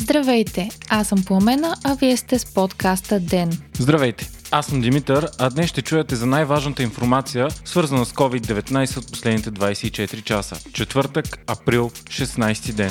Здравейте, аз съм Пламена, а вие сте с подкаста ДЕН. Здравейте, аз съм Димитър, а днес ще чуете за най-важната информация, свързана с COVID-19 от последните 24 часа. Четвъртък, април, 16 ден.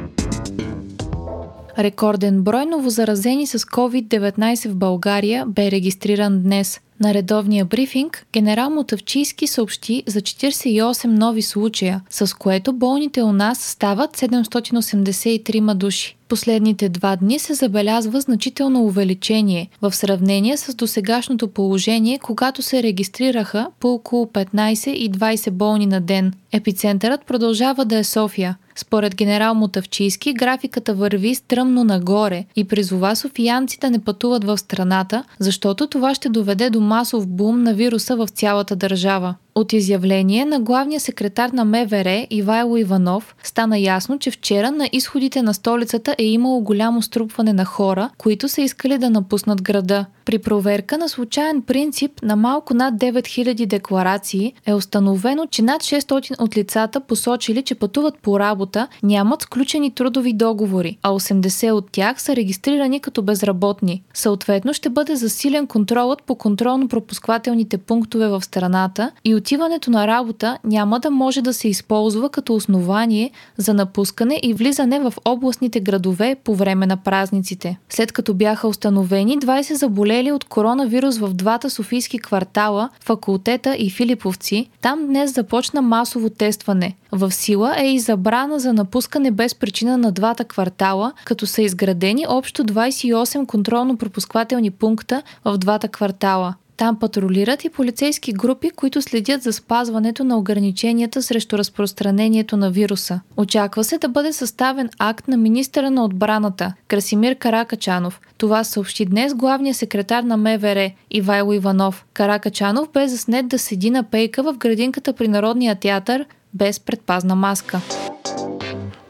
Рекорден брой новозаразени с COVID-19 в България бе регистриран днес. На редовния брифинг генерал Мутафчийски съобщи за 48 нови случая, с което болните у нас стават 783 души. Последните два дни се забелязва значително увеличение в сравнение с досегашното положение, когато се регистрираха по около 15 и 20 болни на ден. Епицентърът продължава да е София. Според генерал Мутафчийски, графиката върви стръмно нагоре и призова софиянците да не пътуват в страната, защото това ще доведе до масов бум на вируса в цялата държава. От изявление на главния секретар на МВР Ивайло Иванов стана ясно, че вчера на изходите на столицата е имало голямо струпване на хора, които са искали да напуснат града. При проверка на случайен принцип на малко над 9000 декларации е установено, че над 600 от лицата, посочили, че пътуват по работа, нямат сключени трудови договори, а 80 от тях са регистрирани като безработни. Съответно ще бъде засилен контролът по контролно-пропускателните пунктове в страната и отиването на работа няма да може да се използва като основание за напускане и влизане в областните градове по време на празниците. След като бяха установени 20 заболели от коронавирус в двата софийски квартала, Факултета и Филиповци, там днес започна масово тестване. В сила е и забрана за напускане без причина на двата квартала, като са изградени общо 28 контролно-пропускателни пункта в двата квартала. Там патрулират и полицейски групи, които следят за спазването на ограниченията срещу разпространението на вируса. Очаква се да бъде съставен акт на министъра на отбраната Красимир Каракачанов. Това съобщи днес главният секретар на МВР Ивайло Иванов. Каракачанов бе заснет да седи на пейка в градинката при Народния театър без предпазна маска.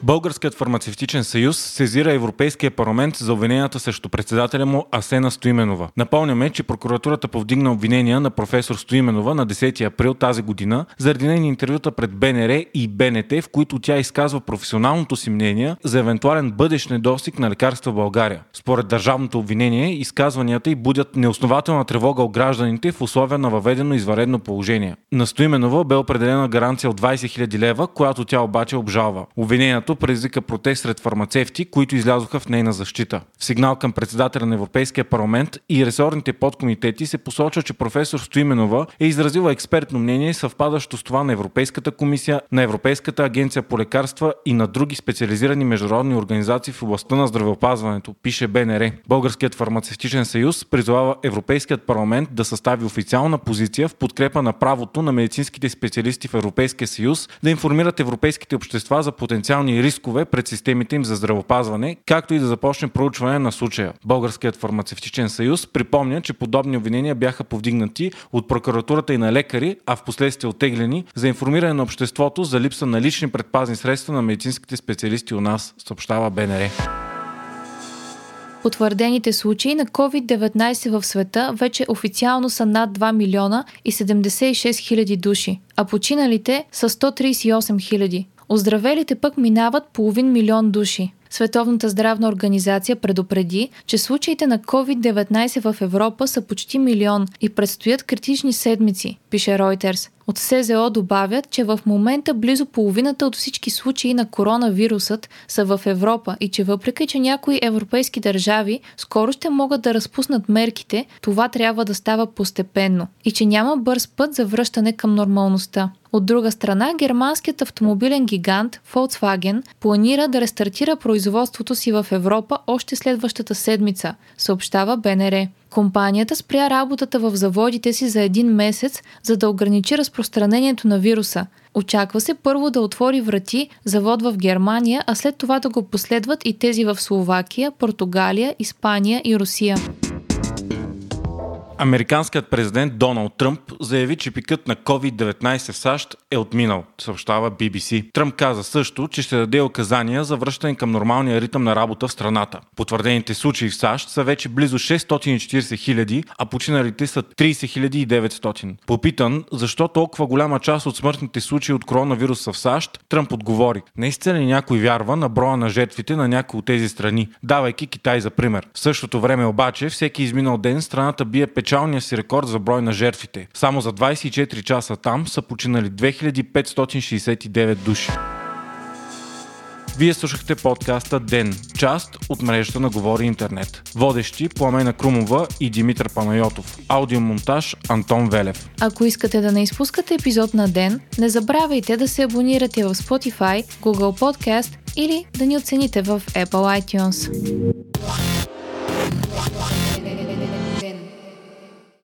Българският фармацевтичен съюз сезира Европейския парламент за обвиненията срещу председателя му Асена Стоименова. Напомняме, че прокуратурата повдигна обвинения на професор Стоименова на 10 април тази година заради нейни интервюта пред БНР и БНТ, в които тя изказва професионалното си мнение за евентуален бъдещ недостиг на лекарства в България. Според държавното обвинение, изказванията й будят неоснователна тревога у гражданите в условия на въведено извънредно положение. На Стоименова бе определена гаранция от 20 000 лева, която тя обаче обжалва. Обвинението предизвика протест сред фармацевти, които излязоха в нейна защита. В сигнал към председателя на Европейския парламент и ресорните подкомитети се посочва, че професор Стоименова е изразила експертно мнение, съвпадащо с това на Европейската комисия, на Европейската агенция по лекарства и на други специализирани международни организации в областта на здравеопазването, пише БНР. Българският фармацевтичен съюз призовава Европейският парламент да състави официална позиция в подкрепа на правото на медицинските специалисти в Европейския съюз да информират европейските общества за потенциални рискове пред системите им за здравеопазване, както и да започне проучване на случая. Българският фармацевтичен съюз припомня, че подобни обвинения бяха повдигнати от прокуратурата и на лекари, а в последствие оттеглени за информиране на обществото за липса на лични предпазни средства на медицинските специалисти у нас, съобщава БНР. Потвърдените случаи на COVID-19 в света вече официално са над 2 милиона и 76 хиляди души, а починалите са 138 хиляди. Оздравелите пък минават половин милион души. Световната здравна организация предупреди, че случаите на COVID-19 в Европа са почти милион и предстоят критични седмици, пише Ройтерс. От СЗО добавят, че в момента близо половината от всички случаи на коронавирусът са в Европа и че въпреки, че някои европейски държави скоро ще могат да разпуснат мерките, това трябва да става постепенно и че няма бърз път за връщане към нормалността. От друга страна, германският автомобилен гигант Volkswagen планира да рестартира производството си в Европа още следващата седмица, съобщава БНР. Компанията спря работата в заводите си за 1 месец, за да ограничи разпространението на вируса. Очаква се първо да отвори врати завод в Германия, а след това да го последват и тези в Словакия, Португалия, Испания и Русия. Американският президент Доналд Тръмп заяви, че пикът на COVID-19 в САЩ е отминал, съобщава BBC. Тръмп каза също, че ще даде указания за връщане към нормалния ритъм на работа в страната. Потвърдените случаи в САЩ са вече близо 640 хиляди, а починалите са 30 900. Попитан защо толкова голяма част от смъртните случаи от коронавируса в САЩ, Тръмп отговори: наистина ли някой вярва на броя на жертвите на някои от тези страни, давайки Китай за пример? В същото време обаче, всеки изминал ден страната бие печалния си рекорд за брой на жертвите. Само за 24 часа там са починали 2569 души. Вие слушахте подкаста ДЕН, част от мрежата на Говори Интернет. Водещи Пламена Крумова и Димитър Панайотов. Аудиомонтаж Антон Велев. Ако искате да не изпускате епизод на ДЕН, не забравяйте да се абонирате в Spotify, Google Podcast или да ни оцените в Apple iTunes.